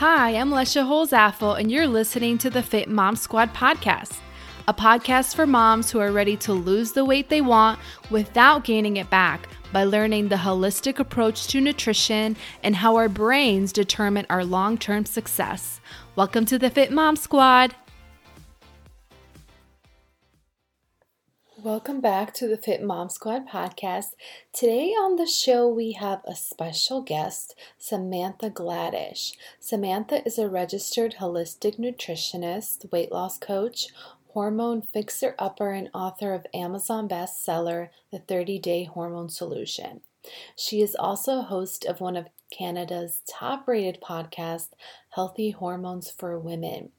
Hi, I'm Lesha Holzaffel, and you're listening to the Fit Moms Squad Podcast, a podcast for moms who are ready to lose the weight they want without gaining it back by learning the holistic approach to nutrition and how our brains determine our long-term success. Welcome to the Fit Moms Squad. Welcome back to the Fit Mom Squad podcast. Today on the show, we have a special guest, Samantha Gladish. Samantha is a registered holistic nutritionist, weight loss coach, hormone fixer-upper, and author of Amazon bestseller, The 30-Day Hormone Solution. She is also host of one of Canada's top-rated podcasts, Healthy Hormones for Women.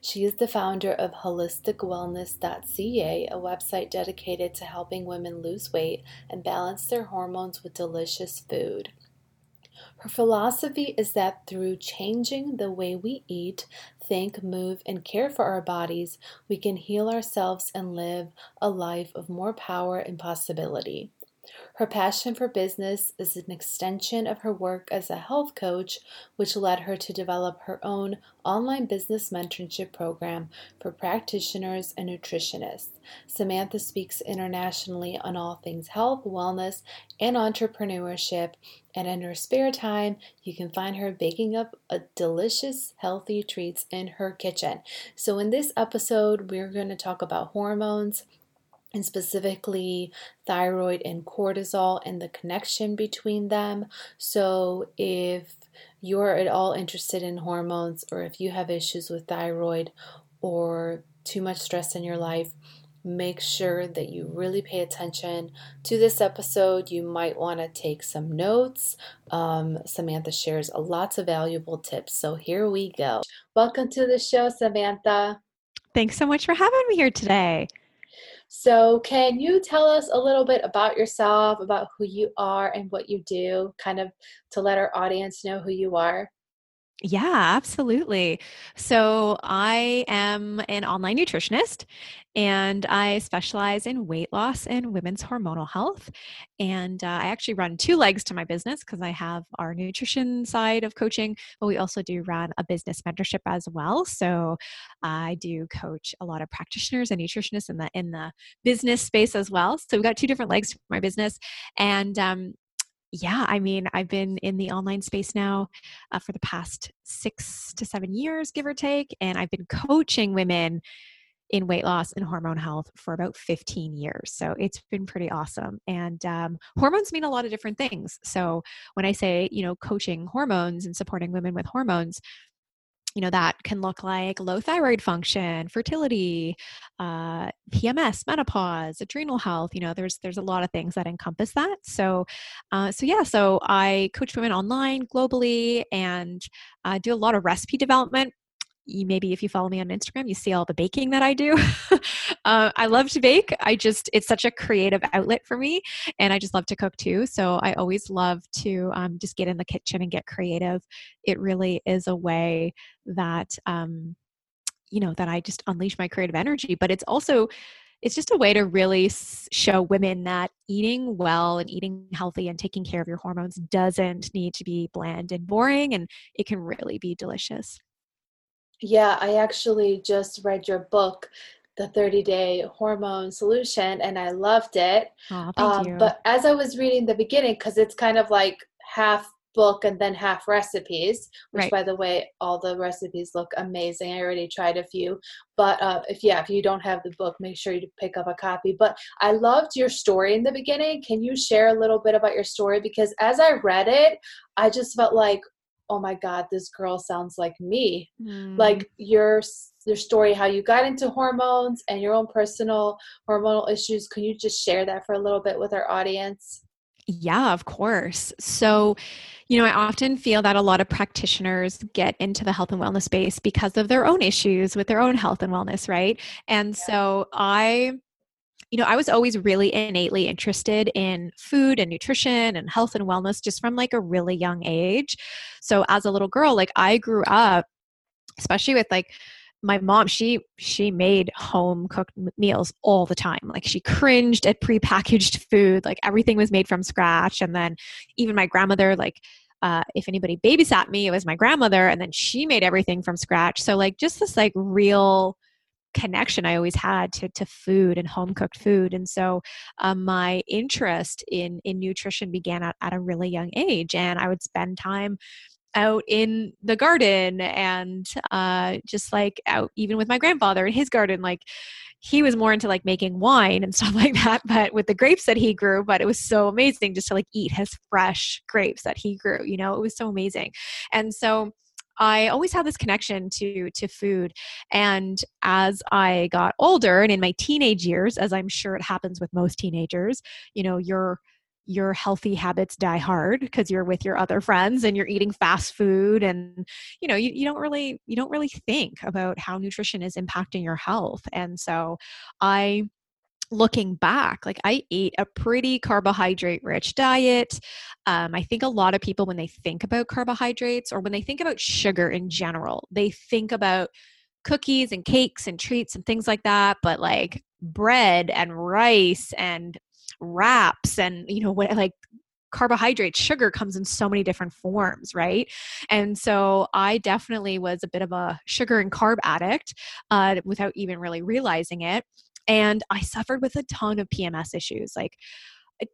She is the founder of HolisticWellness.ca, a website dedicated to helping women lose weight and balance their hormones with delicious food. Her philosophy is that through changing the way we eat, think, move, and care for our bodies, we can heal ourselves and live a life of more power and possibility. Her passion for business is an extension of her work as a health coach, which led her to develop her own online business mentorship program for practitioners and nutritionists. Samantha speaks internationally on all things health, wellness, and entrepreneurship, and in her spare time, you can find her baking up delicious, healthy treats in her kitchen. So in this episode, we're going to talk about hormones, and specifically thyroid and cortisol and the connection between them. So if you're at all interested in hormones, or if you have issues with thyroid or too much stress in your life, make sure that you really pay attention to this episode. You might want to take some notes. Samantha shares lots of valuable tips. So here we go. Welcome to the show, Samantha. Thanks so much for having me here today. So can you tell us a little bit about yourself, about who you are and what you do, kind of to let our audience know who you are? Yeah, absolutely. So I am an online nutritionist, and I specialize in weight loss and women's hormonal health. And I actually run two legs to my business because I have our nutrition side of coaching, but we also do run a business mentorship as well. So I do coach a lot of practitioners and nutritionists in the business space as well. So we've got two different legs to my business. And yeah, I mean, I've been in the online space now for the past 6 to 7 years, give or take, and I've been coaching women in weight loss and hormone health for about 15 years. So it's been pretty awesome. And hormones mean a lot of different things. So when I say, coaching hormones and supporting women with hormones, that can look like low thyroid function, fertility, PMS, menopause, adrenal health. There's a lot of things that encompass that. So I coach women online globally and do a lot of recipe development. Maybe if you follow me on Instagram, you see all the baking that I do. I love to bake. It's such a creative outlet for me, and I just love to cook too. So I always love to just get in the kitchen and get creative. It really is a way that, that I just unleash my creative energy, but it's just a way to really show women that eating well and eating healthy and taking care of your hormones doesn't need to be bland and boring, and it can really be delicious. Yeah, I actually just read your book, The 30-Day Hormone Solution, and I loved it. Oh, thank you. But as I was reading the beginning, because it's kind of like half book and then half recipes, which right. By the way, all the recipes look amazing. I already tried a few, but if you don't have the book, make sure you pick up a copy. But I loved your story in the beginning. Can you share a little bit about your story? Because as I read it, I just felt like, oh my God, this girl sounds like me. Mm. Like your story, how you got into hormones and your own personal hormonal issues. Can you just share that for a little bit with our audience? Yeah, of course. So, I often feel that a lot of practitioners get into the health and wellness space because of their own issues with their own health and wellness, right? And so I was always really innately interested in food and nutrition and health and wellness just from like a really young age. So as a little girl, like I grew up, especially with like my mom, she made home cooked meals all the time. Like she cringed at prepackaged food, like everything was made from scratch. And then even my grandmother, like if anybody babysat me, it was my grandmother, and then she made everything from scratch. So like just this like real connection I always had to food and home cooked food. And so my interest in nutrition began at a really young age, and I would spend time out in the garden and just like out even with my grandfather in his garden. Like he was more into like making wine and stuff like that, but with the grapes that he grew, but it was so amazing just to like eat his fresh grapes that he grew, you know, it was so amazing. And so I always had this connection to food. And as I got older and in my teenage years, as I'm sure it happens with most teenagers, you know, your healthy habits die hard because you're with your other friends and you're eating fast food. And, you know, you don't really think about how nutrition is impacting your health. And so looking back, like I ate a pretty carbohydrate rich diet. I think a lot of people, when they think about carbohydrates or when they think about sugar in general, they think about cookies and cakes and treats and things like that. But like bread and rice and wraps and, you know, what, like carbohydrate, sugar comes in so many different forms, right? And so I definitely was a bit of a sugar and carb addict without even really realizing it. And I suffered with a ton of PMS issues, like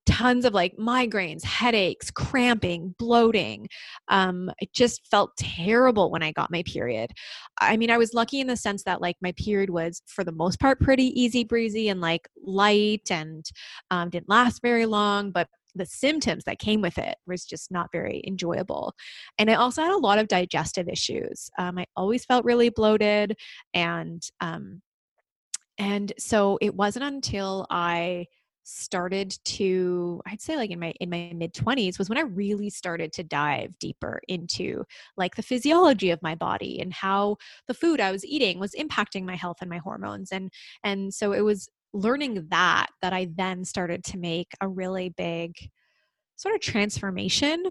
tons of like migraines, headaches, cramping, bloating. It just felt terrible when I got my period. I mean, I was lucky in the sense that like my period was for the most part pretty easy breezy and like light and didn't last very long, but the symptoms that came with it was just not very enjoyable. And I also had a lot of digestive issues. I always felt really bloated and so it wasn't until I started to, I'd say like in my mid 20s was when I really started to dive deeper into like the physiology of my body and how the food I was eating was impacting my health and my hormones. And so it was learning that I then started to make a really big sort of transformation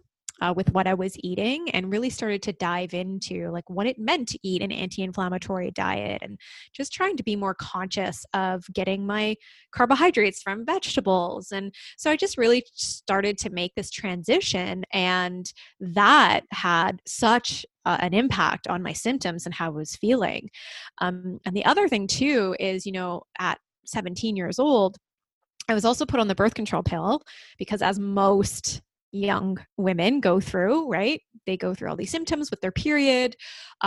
with what I was eating, and really started to dive into like what it meant to eat an anti-inflammatory diet and just trying to be more conscious of getting my carbohydrates from vegetables. And so I just really started to make this transition, and that had such an impact on my symptoms and how I was feeling. And the other thing too is, you know, at 17 years old, I was also put on the birth control pill because as most young women go through, right? They go through all these symptoms with their period,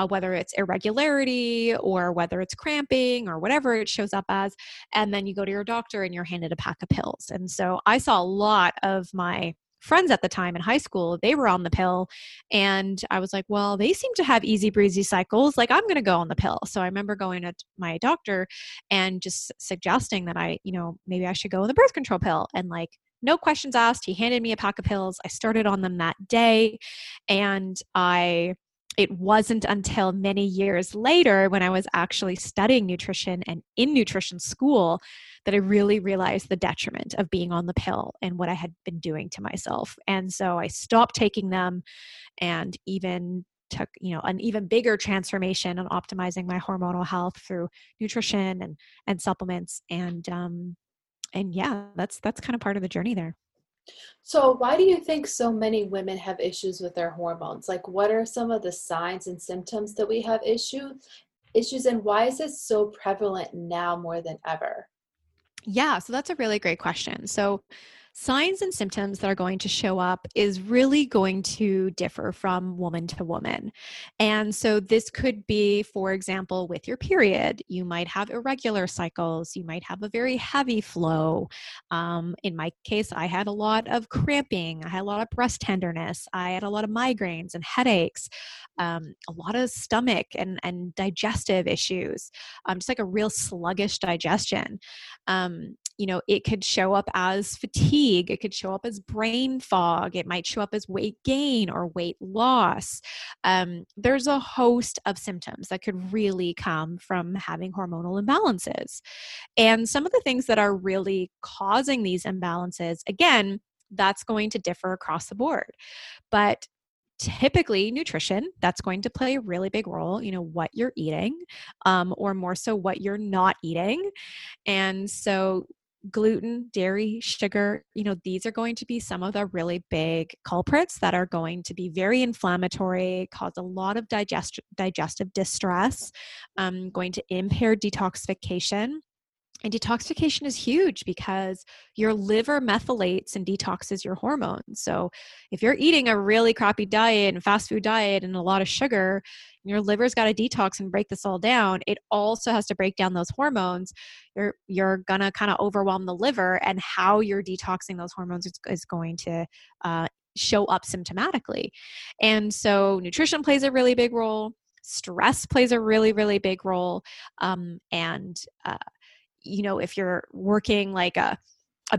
whether it's irregularity or whether it's cramping or whatever it shows up as. And then you go to your doctor and you're handed a pack of pills. And so I saw a lot of my friends at the time in high school, they were on the pill. And I was like, well, they seem to have easy breezy cycles. Like I'm going to go on the pill. So I remember going to my doctor and just suggesting that I, you know, maybe I should go on the birth control pill, and like, no questions asked. He handed me a pack of pills. I started on them that day. And it wasn't until many years later when I was actually studying nutrition and in nutrition school that I really realized the detriment of being on the pill and what I had been doing to myself. And so I stopped taking them and even took, you know, an even bigger transformation on optimizing my hormonal health through nutrition and supplements. And yeah, that's kind of part of the journey there. So why do you think so many women have issues with their hormones? Like what are some of the signs and symptoms that we have issues and why is it so prevalent now more than ever? Yeah, so that's a really great question. So signs and symptoms that are going to show up is really going to differ from woman to woman. And so this could be, for example, with your period, you might have irregular cycles, you might have a very heavy flow. In my case, I had a lot of cramping, I had a lot of breast tenderness, I had a lot of migraines and headaches, a lot of stomach and digestive issues, just like a real sluggish digestion. You know, it could show up as fatigue. It could show up as brain fog. It might show up as weight gain or weight loss. There's a host of symptoms that could really come from having hormonal imbalances. And some of the things that are really causing these imbalances, again, that's going to differ across the board. But typically nutrition, that's going to play a really big role, you know, what you're eating, or more so what you're not eating. And so gluten, dairy, sugar, these are going to be some of the really big culprits that are going to be very inflammatory, cause a lot of digestive distress, going to impair detoxification. And detoxification is huge because your liver methylates and detoxes your hormones. So if you're eating a really crappy diet and fast food diet and a lot of sugar, and your liver's got to detox and break this all down. It also has to break down those hormones. You're going to kind of overwhelm the liver, and how you're detoxing those hormones is going to show up symptomatically. And so nutrition plays a really big role. Stress plays a really, really big role. If you're working like a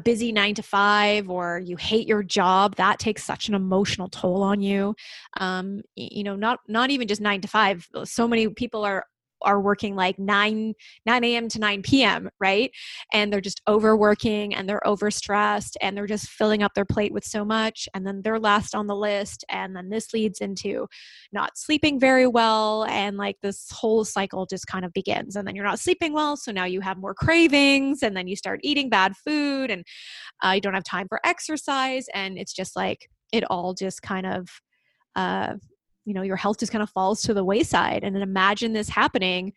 busy 9-to-5 or you hate your job, that takes such an emotional toll on you. Not even just 9-to-5. So many people are working like 9 a.m. to 9 p.m., right? And they're just overworking and they're overstressed and they're just filling up their plate with so much. And then they're last on the list. And then this leads into not sleeping very well. And like this whole cycle just kind of begins. And then you're not sleeping well. So now you have more cravings. And then you start eating bad food and you don't have time for exercise. And it's just like, it all just kind of, your health just kind of falls to the wayside. And then imagine this happening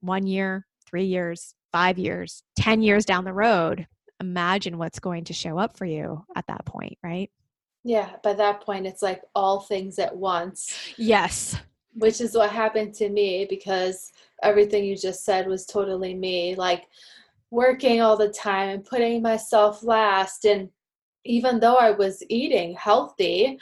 1 year, 3 years, 5 years, 10 years down the road. Imagine what's going to show up for you at that point, right? Yeah. By that point, it's like all things at once. Yes. Which is what happened to me, because everything you just said was totally me, like working all the time and putting myself last. And even though I was eating healthy,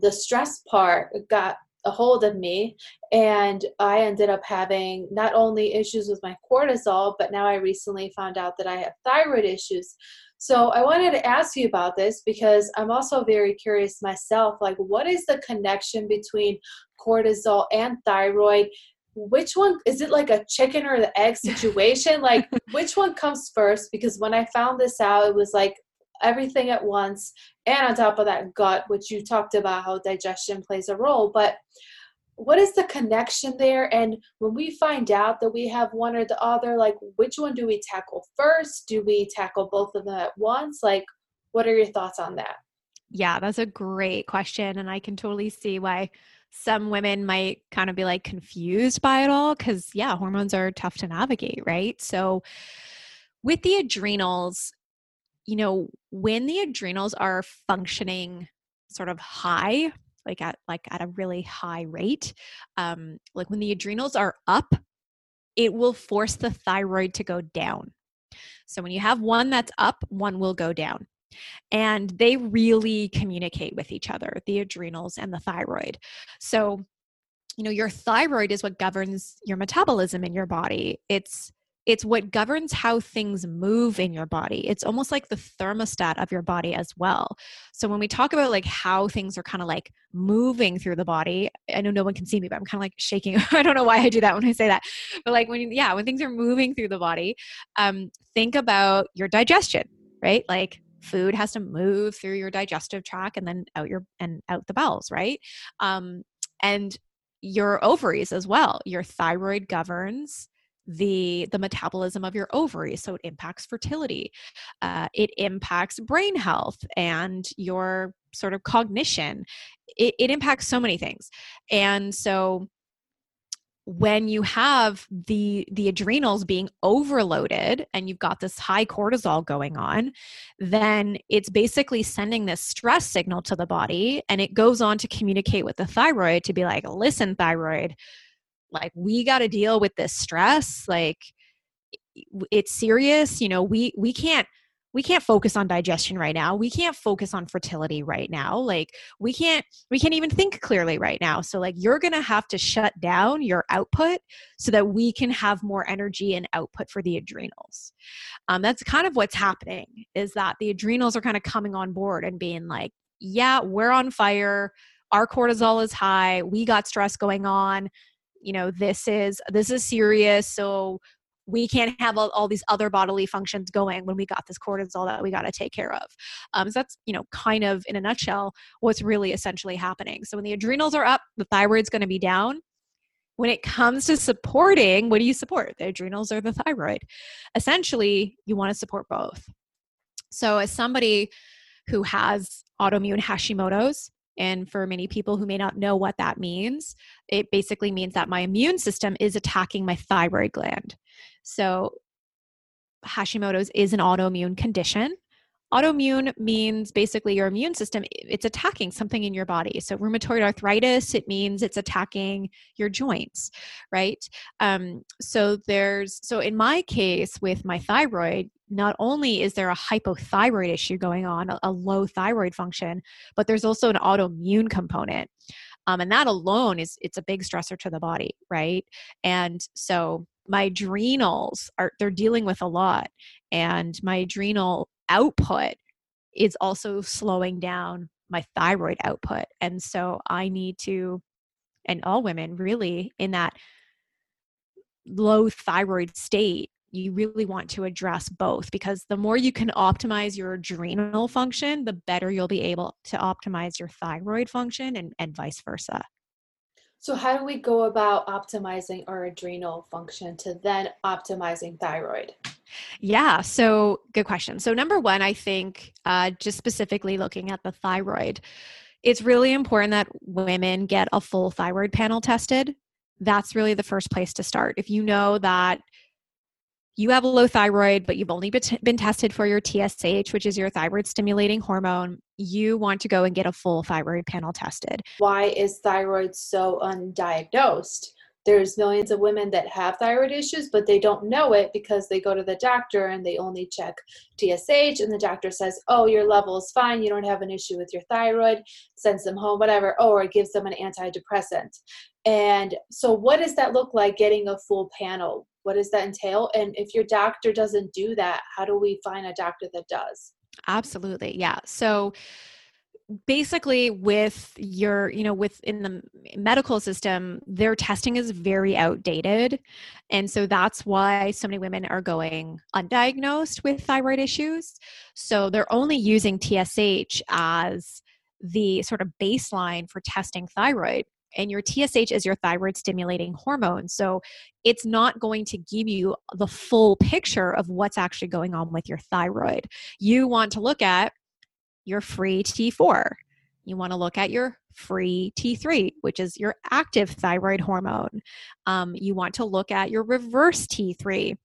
the stress part got a hold of me, and I ended up having not only issues with my cortisol, but now I recently found out that I have thyroid issues. So I wanted to ask you about this because I'm also very curious myself, like what is the connection between cortisol and thyroid? Which one, is it like a chicken or the egg situation? Like which one comes first? Because when I found this out, it was like everything at once, and on top of that gut, which you talked about how digestion plays a role, but what is the connection there? And when we find out that we have one or the other, like which one do we tackle first? Do we tackle both of them at once? Like, what are your thoughts on that? Yeah, that's a great question. And I can totally see why some women might kind of be like confused by it all. Cause yeah, hormones are tough to navigate, right? So with the adrenals, when the adrenals are functioning sort of high, like at a really high rate, like when the adrenals are up, it will force the thyroid to go down. So when you have one that's up, one will go down. And they really communicate with each other, the adrenals and the thyroid. So, your thyroid is what governs your metabolism in your body. It's what governs how things move in your body. It's almost like the thermostat of your body as well. So when we talk about like how things are kind of like moving through the body, I know no one can see me, but I'm kind of like shaking. I don't know why I do that when I say that, but like when things are moving through the body, think about your digestion, right? Like food has to move through your digestive tract and then out the bowels, right? And your ovaries as well. Your thyroid governs the metabolism of your ovaries. So it impacts fertility. It impacts brain health and your sort of cognition. It impacts so many things. And so when you have the adrenals being overloaded and you've got this high cortisol going on, then it's basically sending this stress signal to the body, and it goes on to communicate with the thyroid to be like, listen, thyroid, like we got to deal with this stress. Like it's serious. We can't focus on digestion right now. We can't focus on fertility right now. Like we can't even think clearly right now. So like, you're going to have to shut down your output so that we can have more energy and output for the adrenals. That's kind of what's happening, is that the adrenals are kind of coming on board and being like, yeah, we're on fire. Our cortisol is high. We got stress going on. This is serious. So we can't have all these other bodily functions going when we got this cortisol that we got to take care of. So that's, kind of in a nutshell, what's really essentially happening. So when the adrenals are up, the thyroid's going to be down. when it comes to supporting, what do you support? The adrenals or the thyroid? Essentially, you want to support both. So as somebody who has autoimmune Hashimoto's, and for many people who may not know what that means, it basically means that my immune system is attacking my thyroid gland. So Hashimoto's is an autoimmune condition. Autoimmune means basically your immune system, it's attacking something in your body. So rheumatoid arthritis, it means it's attacking your joints, right? So in my case with my thyroid, not only is there a hypothyroid issue going on, a low thyroid function, but there's also an autoimmune component. And that alone it's a big stressor to the body, right? And so my adrenals they're dealing with a lot, and my adrenal output is also slowing down my thyroid output. And so I need to, and all women really in that low thyroid state, you really want to address both, because the more you can optimize your adrenal function, the better you'll be able to optimize your thyroid function and vice versa. So how do we go about optimizing our adrenal function to then optimizing thyroid? Yeah, so good question. So number one, I think just specifically looking at the thyroid, it's really important that women get a full thyroid panel tested. That's really the first place to start. If you know that you have a low thyroid, but you've only been tested for your TSH, which is your thyroid stimulating hormone, you want to go and get a full thyroid panel tested. Why is thyroid so undiagnosed? There's millions of women that have thyroid issues, but they don't know it because they go to the doctor and they only check TSH, and the doctor says, oh, your level is fine. You don't have an issue with your thyroid, sends them home, whatever, or it gives them an antidepressant. And so what does that look like, getting a full panel? What does that entail? And if your doctor doesn't do that, how do we find a doctor that does? Absolutely. Yeah. So basically with your, within the medical system, their testing is very outdated. And so that's why so many women are going undiagnosed with thyroid issues. So they're only using TSH as the sort of baseline for testing thyroid. And your TSH is your thyroid stimulating hormone. So it's not going to give you the full picture of what's actually going on with your thyroid. You want to look at your free T4. You want to look at your free T3, which is your active thyroid hormone. You want to look at your reverse T3,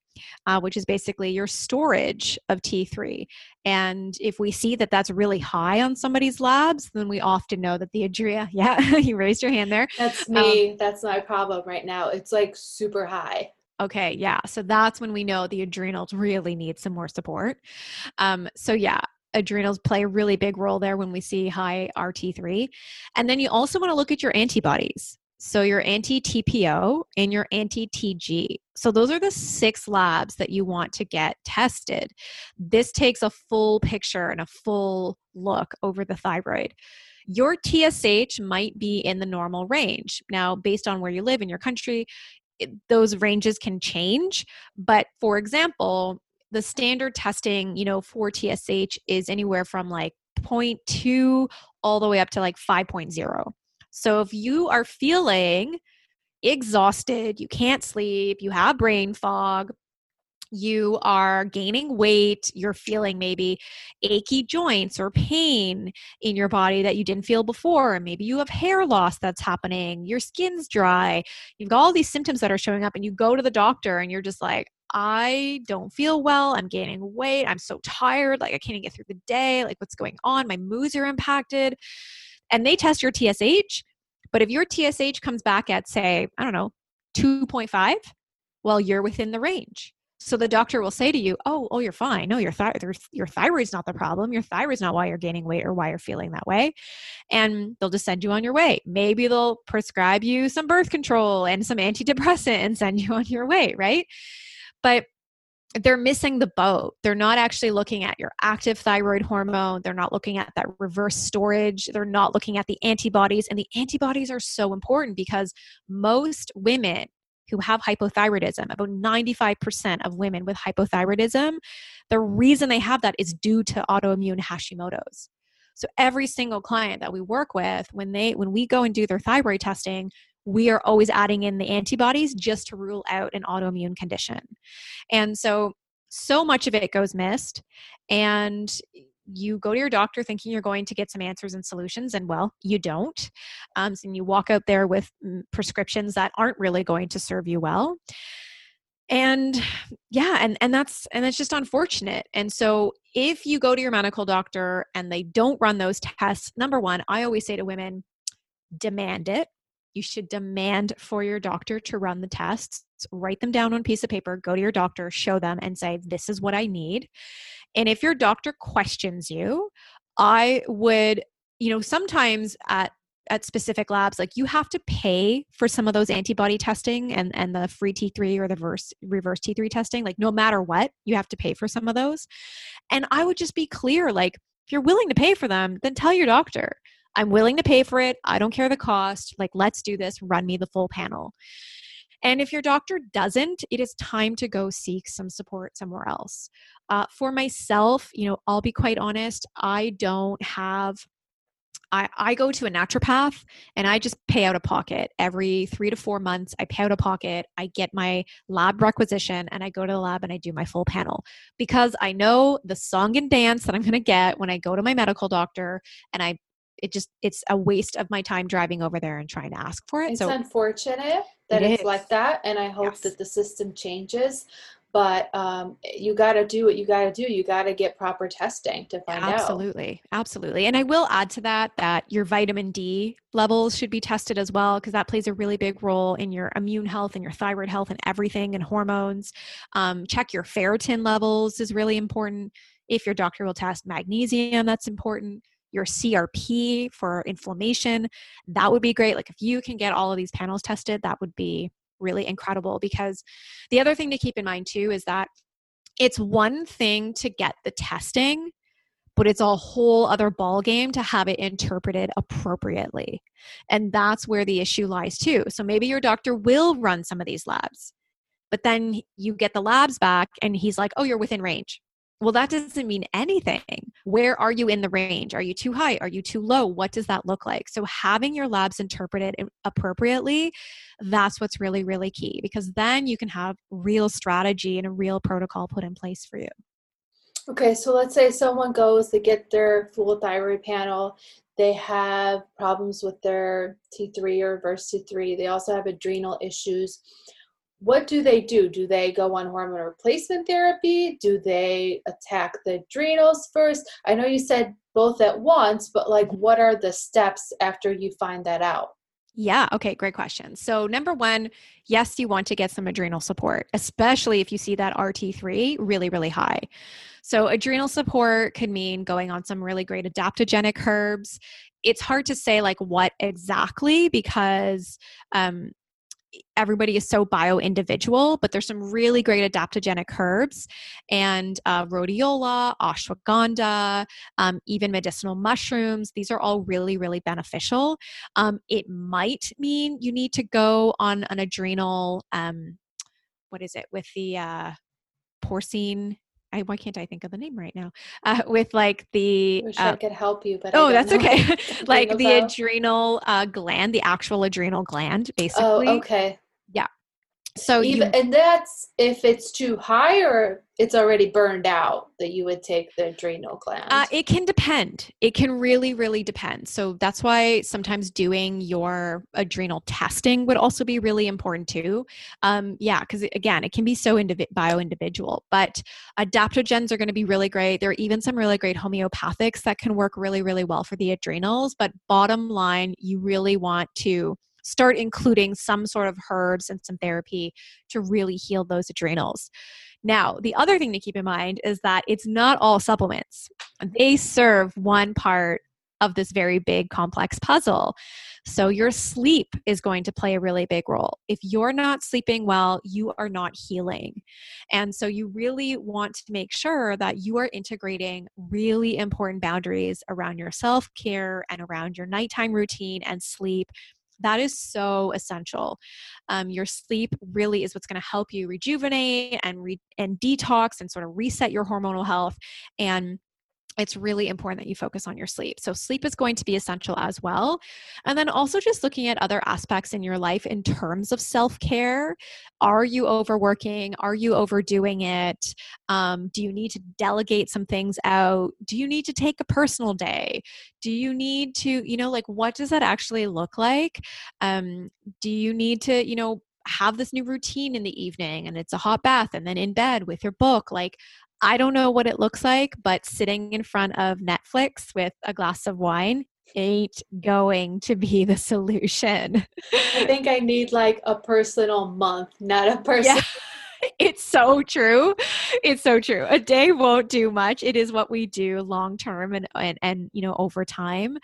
which is basically your storage of T3. And if we see that that's really high on somebody's labs, then we often know that the adrenal, you raised your hand there. That's me. That's my problem right now. It's like super high. Okay. Yeah. So that's when we know the adrenals really need some more support. Adrenals play a really big role there when we see high RT3. And then you also want to look at your antibodies. So your anti-TPO and your anti-TG. So those are the 6 labs that you want to get tested. This takes a full picture and a full look over the thyroid. Your TSH might be in the normal range. Now, based on where you live in your country, those ranges can change. But for example, the standard testing, for TSH is anywhere from like 0.2 all the way up to like 5.0. So if you are feeling exhausted, you can't sleep, you have brain fog, you are gaining weight, you're feeling maybe achy joints or pain in your body that you didn't feel before, and maybe you have hair loss that's happening, your skin's dry, you've got all these symptoms that are showing up, and you go to the doctor and you're just like, I don't feel well. I'm gaining weight. I'm so tired. Like I can't even get through the day. Like what's going on? My moods are impacted. And they test your TSH. But if your TSH comes back at, say, 2.5, well, you're within the range. So the doctor will say to you, oh, you're fine. No, your thyroid's not the problem. Your thyroid's not why you're gaining weight or why you're feeling that way. And they'll just send you on your way. Maybe they'll prescribe you some birth control and some antidepressant and send you on your way, right? But they're missing the boat. They're not actually looking at your active thyroid hormone. They're not looking at that reverse storage. They're not looking at the antibodies. And the antibodies are so important because most women who have hypothyroidism, about 95% of women with hypothyroidism, the reason they have that is due to autoimmune Hashimoto's. So every single client that we work with, when we go and do their thyroid testing, we are always adding in the antibodies just to rule out an autoimmune condition. And so much of it goes missed. And you go to your doctor thinking you're going to get some answers and solutions, and well, you don't. So you walk out there with prescriptions that aren't really going to serve you well. And yeah, and that's just unfortunate. And so if you go to your medical doctor and they don't run those tests, number one, I always say to women, demand it. You should demand for your doctor to run the tests, write them down on a piece of paper, go to your doctor, show them and say, this is what I need. And if your doctor questions you, I would, sometimes at specific labs, like you have to pay for some of those antibody testing and the free T3 or the reverse T3 testing, like no matter what, you have to pay for some of those. And I would just be clear, like if you're willing to pay for them, then tell your doctor, I'm willing to pay for it. I don't care the cost. Like, let's do this. Run me the full panel. And if your doctor doesn't, it is time to go seek some support somewhere else. For myself, I'll be quite honest. I go to a naturopath and I just pay out of pocket. Every 3 to 4 months, I pay out of pocket. I get my lab requisition and I go to the lab and I do my full panel because I know the song and dance that I'm going to get when I go to my medical doctor, and it's a waste of my time driving over there and trying to ask for it. It's unfortunate that it's like that. And I hope that the system changes, but you got to do what you got to do. You got to get proper testing to find out. Absolutely. Absolutely. And I will add to that your vitamin D levels should be tested as well, because that plays a really big role in your immune health and your thyroid health and everything, and hormones. Check your ferritin levels is really important. If your doctor will test magnesium, that's important. Your CRP for inflammation, that would be great. Like if you can get all of these panels tested, that would be really incredible, because the other thing to keep in mind too is that it's one thing to get the testing, but it's a whole other ball game to have it interpreted appropriately. And that's where the issue lies too. So maybe your doctor will run some of these labs, but then you get the labs back and he's like, oh, you're within range. Well, that doesn't mean anything. Where are you in the range? Are you too high? Are you too low? What does that look like? So having your labs interpreted appropriately, that's what's really, really key, because then you can have real strategy and a real protocol put in place for you. Okay, so let's say someone goes to get their full thyroid panel. They have problems with their T3 or reverse T3. They also have adrenal issues. What do they do? Do they go on hormone replacement therapy? Do they attack the adrenals first? I know you said both at once, but like what are the steps after you find that out? Yeah. Okay. Great question. So number one, yes, you want to get some adrenal support, especially if you see that RT3 really, really high. So adrenal support could mean going on some really great adaptogenic herbs. It's hard to say like what exactly, because, everybody is so bio-individual, but there's some really great adaptogenic herbs, and rhodiola, ashwagandha, even medicinal mushrooms. These are all really, really beneficial. It might mean you need to go on an adrenal, porcine. Why can't I think of the name right now? With like the... Wish I could help you, but I don't know. Okay. Like the adrenal gland, the actual adrenal gland, basically. Oh, okay. Yeah. So and that's if it's too high or it's already burned out that you would take the adrenal gland? It can depend. It can really, really depend. So that's why sometimes doing your adrenal testing would also be really important too. Because again, it can be so bio-individual, but adaptogens are going to be really great. There are even some really great homeopathics that can work really, really well for the adrenals. But bottom line, you really want to start including some sort of herbs and some therapy to really heal those adrenals. Now, the other thing to keep in mind is that it's not all supplements. They serve one part of this very big complex puzzle. So your sleep is going to play a really big role. If you're not sleeping well, you are not healing. And so you really want to make sure that you are integrating really important boundaries around your self-care and around your nighttime routine and sleep. That is so essential. Your sleep really is what's going to help you rejuvenate and detox and sort of reset your hormonal health. And it's really important that you focus on your sleep. So sleep is going to be essential as well. And then also just looking at other aspects in your life in terms of self-care. Are you overworking? Are you overdoing it? Do you need to delegate some things out? Do you need to take a personal day? Do you need to, what does that actually look like? Do you need to, have this new routine in the evening and it's a hot bath and then in bed with your book? I don't know what it looks like, but sitting in front of Netflix with a glass of wine ain't going to be the solution. I think I need a personal month, not a personal. Yeah. It's so true. It's so true. A day won't do much. It is what we do long term and over time.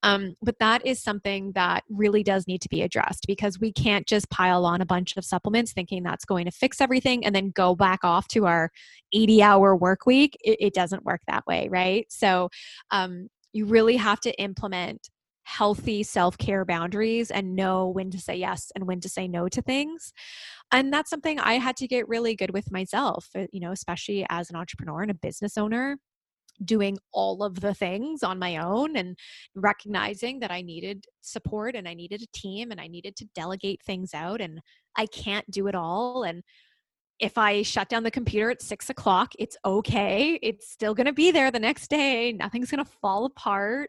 But that is something that really does need to be addressed, because we can't just pile on a bunch of supplements thinking that's going to fix everything and then go back off to our 80-hour work week. It doesn't work that way, right? So you really have to implement healthy self-care boundaries and know when to say yes and when to say no to things. And that's something I had to get really good with myself, especially as an entrepreneur and a business owner, doing all of the things on my own and recognizing that I needed support and I needed a team and I needed to delegate things out and I can't do it all. And if I shut down the computer at 6:00, it's okay. It's still going to be there the next day. Nothing's going to fall apart.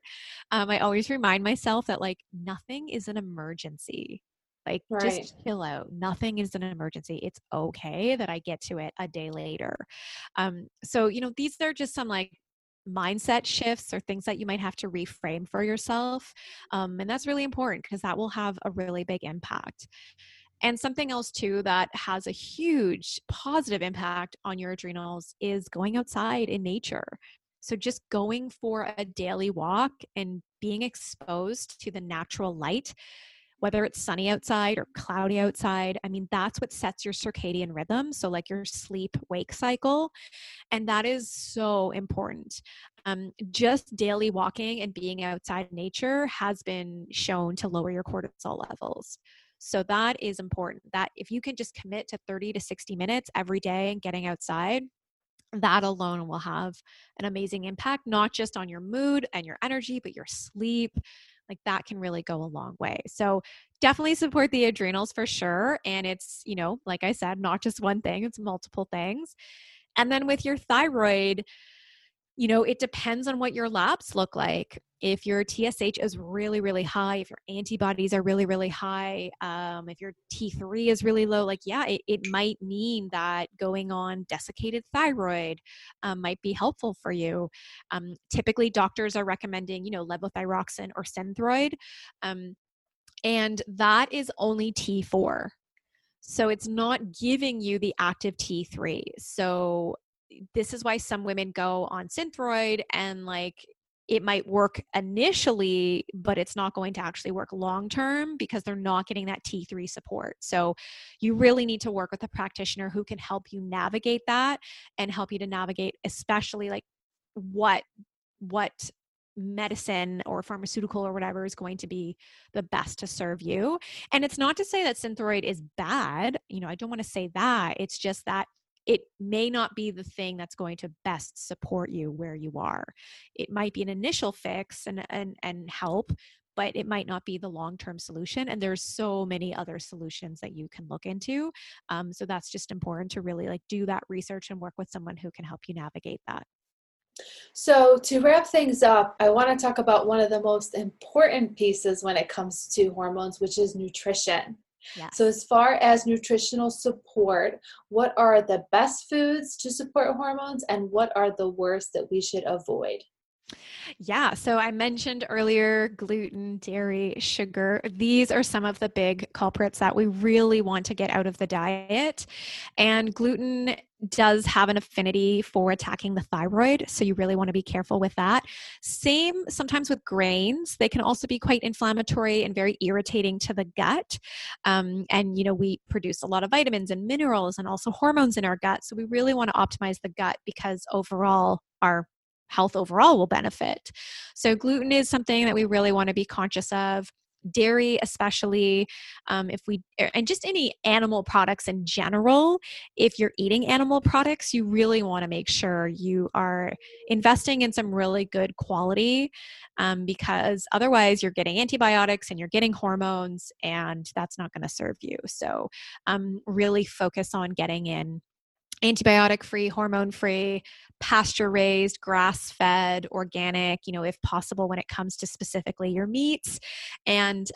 I always remind myself that nothing is an emergency. Right. Just chill out. Nothing is an emergency. It's okay that I get to it a day later. So these are just some mindset shifts or things that you might have to reframe for yourself. And that's really important because that will have a really big impact. And something else too that has a huge positive impact on your adrenals is going outside in nature. So just going for a daily walk and being exposed to the natural light, whether it's sunny outside or cloudy outside, that's what sets your circadian rhythm. So your sleep-wake cycle, and that is so important. Just daily walking and being outside in nature has been shown to lower your cortisol levels. So that is important, that if you can just commit to 30 to 60 minutes every day and getting outside, that alone will have an amazing impact, not just on your mood and your energy, but your sleep. That can really go a long way. So definitely support the adrenals for sure. And it's, like I said, not just one thing, it's multiple things. And then with your thyroid, it depends on what your labs look like. If your TSH is really, really high, if your antibodies are really, really high, if your T3 is really low, it might mean that going on desiccated thyroid might be helpful for you. Typically, doctors are recommending, levothyroxine or Synthroid, and that is only T4. So it's not giving you the active T3. So this is why some women go on Synthroid and it might work initially, but it's not going to actually work long-term because they're not getting that T3 support. So you really need to work with a practitioner who can help you navigate that and help you to navigate, especially what medicine or pharmaceutical or whatever is going to be the best to serve you. And it's not to say that Synthroid is bad. I don't want to say that. It's just that it may not be the thing that's going to best support you where you are. It might be an initial fix and help, but it might not be the long-term solution. And there's so many other solutions that you can look into. So that's just important to really do that research and work with someone who can help you navigate that. So to wrap things up, I want to talk about one of the most important pieces when it comes to hormones, which is nutrition. Yeah. So as far as nutritional support, what are the best foods to support hormones and what are the worst that we should avoid? Yeah. So I mentioned earlier, gluten, dairy, sugar. These are some of the big culprits that we really want to get out of the diet. And gluten does have an affinity for attacking the thyroid. So you really want to be careful with that. Same sometimes with grains. They can also be quite inflammatory and very irritating to the gut. And we produce a lot of vitamins and minerals and also hormones in our gut. So we really want to optimize the gut because overall our health overall will benefit. So gluten is something that we really want to be conscious of. dairy especially, and just any animal products in general. If you're eating animal products, you really want to make sure you are investing in some really good quality, because otherwise you're getting antibiotics and you're getting hormones, and that's not going to serve you. So really focus on getting in antibiotic-free, hormone-free, pasture-raised, grass-fed, organic, if possible, when it comes to specifically your meats. And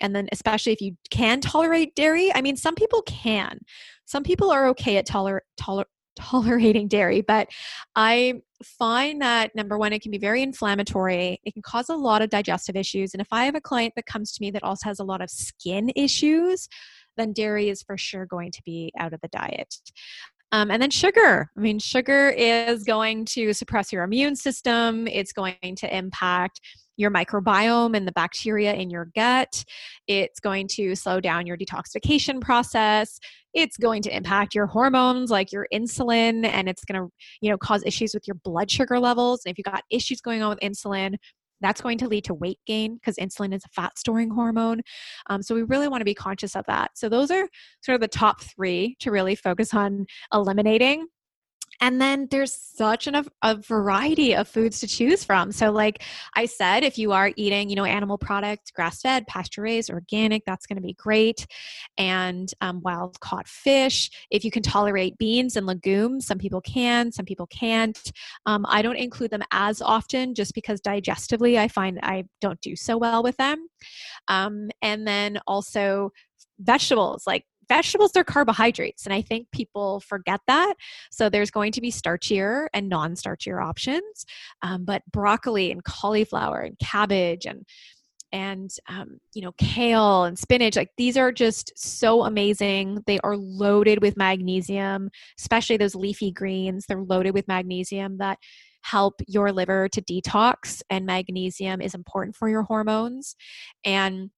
then especially if you can tolerate dairy. I mean, some people can. Some people are okay at tolerating dairy, but I find that, number one, it can be very inflammatory. It can cause a lot of digestive issues. And if I have a client that comes to me that also has a lot of skin issues, then dairy is for sure going to be out of the diet. And then sugar. I mean, sugar is going to suppress your immune system. It's going to impact your microbiome and the bacteria in your gut. It's going to slow down your detoxification process. It's going to impact your hormones like your insulin, and it's going to, cause issues with your blood sugar levels. And if you've got issues going on with insulin, that's going to lead to weight gain because insulin is a fat-storing hormone. So we really want to be conscious of that. So those are sort of the top three to really focus on eliminating. And then there's such a variety of foods to choose from. So like I said, if you are eating, animal products, grass-fed, pasture-raised, organic, that's going to be great. And wild-caught fish. If you can tolerate beans and legumes, some people can, some people can't. I don't include them as often just because digestively I find I don't do so well with them. And then also vegetables, like vegetables are carbohydrates, and I think people forget that. So there's going to be starchier and non-starchier options, but broccoli and cauliflower and cabbage and kale and spinach, like these are just so amazing. They are loaded with magnesium, especially those leafy greens. They're loaded with magnesium that help your liver to detox, and magnesium is important for your hormones. And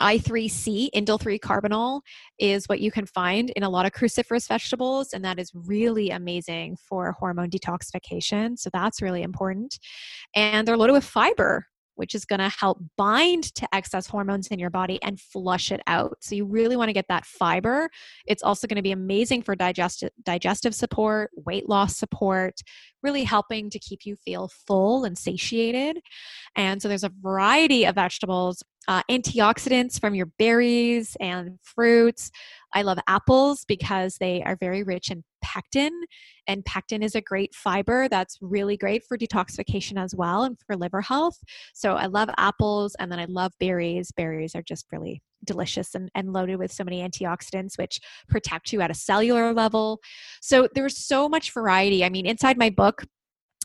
I3C, indole-3 carbonyl, is what you can find in a lot of cruciferous vegetables, and that is really amazing for hormone detoxification. So that's really important. And they're loaded with fiber, which is going to help bind to excess hormones in your body and flush it out. So you really want to get that fiber. It's also going to be amazing for digestive support, weight loss support, really helping to keep you feel full and satiated. And so there's a variety of vegetables, antioxidants from your berries and fruits. I love apples because they are very rich in pectin, and pectin is a great fiber that's really great for detoxification as well and for liver health. So I love apples, and then I love berries. Berries are just really delicious and loaded with so many antioxidants, which protect you at a cellular level. So there's so much variety. I mean, inside my book,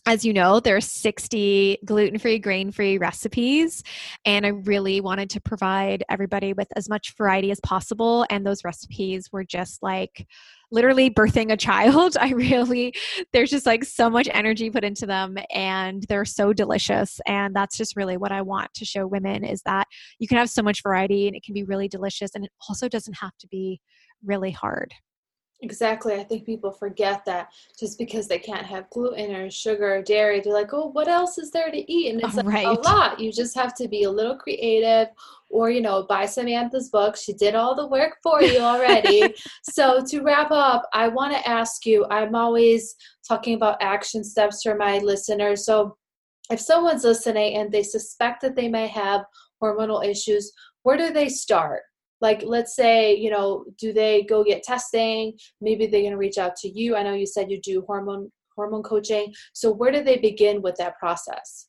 as you know, there are 60 gluten-free, grain-free recipes, and I really wanted to provide everybody with as much variety as possible, and those recipes were just like literally birthing a child. There's just like so much energy put into them, and they're so delicious, and that's just really what I want to show women, is that you can have so much variety, and it can be really delicious, and it also doesn't have to be really hard. Exactly. I think people forget that just because they can't have gluten or sugar or dairy, they're like, oh, what else is there to eat? And it's right. A lot. You just have to be a little creative, or, buy Samantha's book. She did all the work for you already. So to wrap up, I want to ask you, I'm always talking about action steps for my listeners. So if someone's listening and they suspect that they may have hormonal issues, where do they start? Like, let's say, do they go get testing? Maybe they're going to reach out to you. I know you said you do hormone coaching. So where do they begin with that process?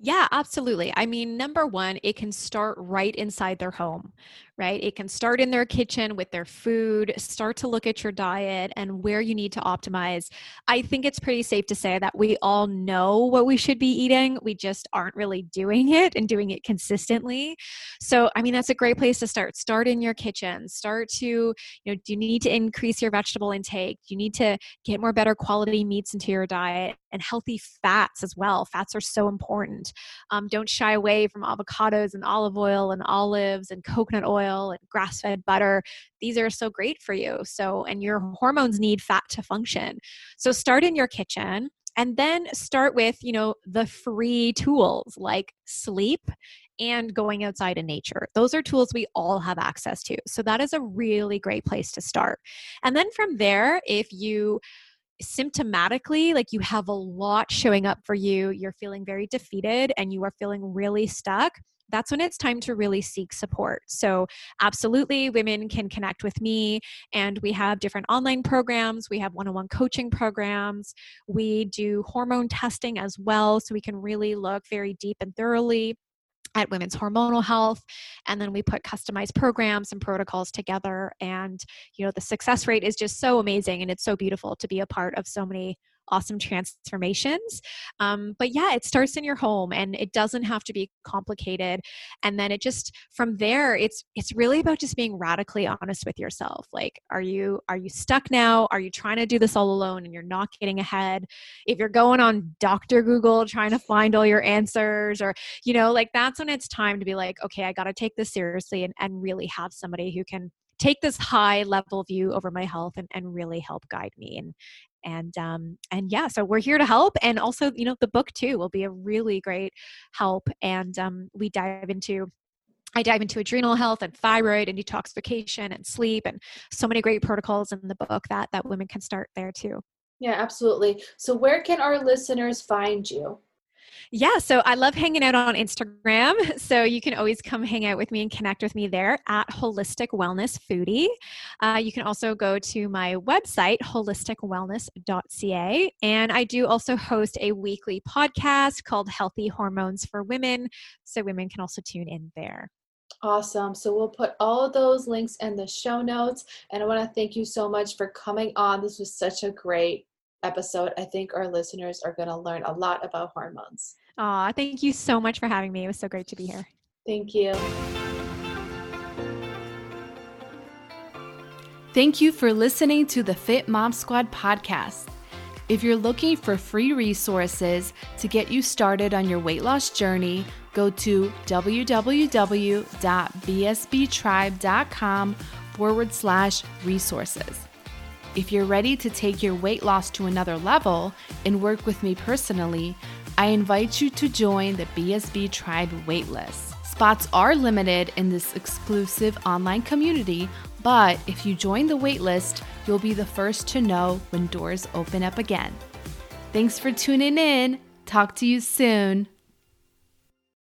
Yeah, absolutely. I mean, number one, it can start right inside their home, right? It can start in their kitchen with their food. Start to look at your diet and where you need to optimize. I think it's pretty safe to say that we all know what we should be eating. We just aren't really doing it and doing it consistently. So, I mean, that's a great place to start. Start in your kitchen. Start to, do you need to increase your vegetable intake? Do you need to get more better quality meats into your diet and healthy fats as well? Fats are so important. Don't shy away from avocados and olive oil and olives and coconut oil and grass-fed butter. These are so great for you. So, and your hormones need fat to function. So start in your kitchen, and then start with, the free tools like sleep and going outside in nature. Those are tools we all have access to. So that is a really great place to start. And then from there, if you symptomatically, like you have a lot showing up for you, you're feeling very defeated and you are feeling really stuck, that's when it's time to really seek support. So absolutely, women can connect with me, and we have different online programs. We have one-on-one coaching programs. We do hormone testing as well. So we can really look very deep and thoroughly at women's hormonal health. And then we put customized programs and protocols together. And, you know, the success rate is just so amazing. And it's so beautiful to be a part of so many awesome transformations. But yeah, it starts in your home, and it doesn't have to be complicated. And then it just, from there, it's really about just being radically honest with yourself. Like, are you stuck now? Are you trying to do this all alone and you're not getting ahead? If you're going on Dr. Google, trying to find all your answers, or, you know, like, that's when it's time to be like, okay, I got to take this seriously and really have somebody who can take this high level view over my health and really help guide me. And yeah, so we're here to help. And also, you know, the book too will be a really great help. And I dive into adrenal health and thyroid and detoxification and sleep, and so many great protocols in the book that women can start there too. Yeah, absolutely. So where can our listeners find you? Yeah, so I love hanging out on Instagram. So you can always come hang out with me and connect with me there at Holistic Wellness Foodie. You can also go to my website, HolisticWellness.ca. And I do also host a weekly podcast called Healthy Hormones for Women. So women can also tune in there. Awesome. So we'll put all of those links in the show notes. And I want to thank you so much for coming on. This was such a great episode. I think our listeners are going to learn a lot about hormones. Aw, thank you so much for having me. It was so great to be here. Thank you. Thank you for listening to the Fit Mom Squad podcast. If you're looking for free resources to get you started on your weight loss journey, go to www.bsbtribe.com/resources. If you're ready to take your weight loss to another level and work with me personally, I invite you to join the BSB Tribe waitlist. Spots are limited in this exclusive online community, but if you join the waitlist, you'll be the first to know when doors open up again. Thanks for tuning in. Talk to you soon.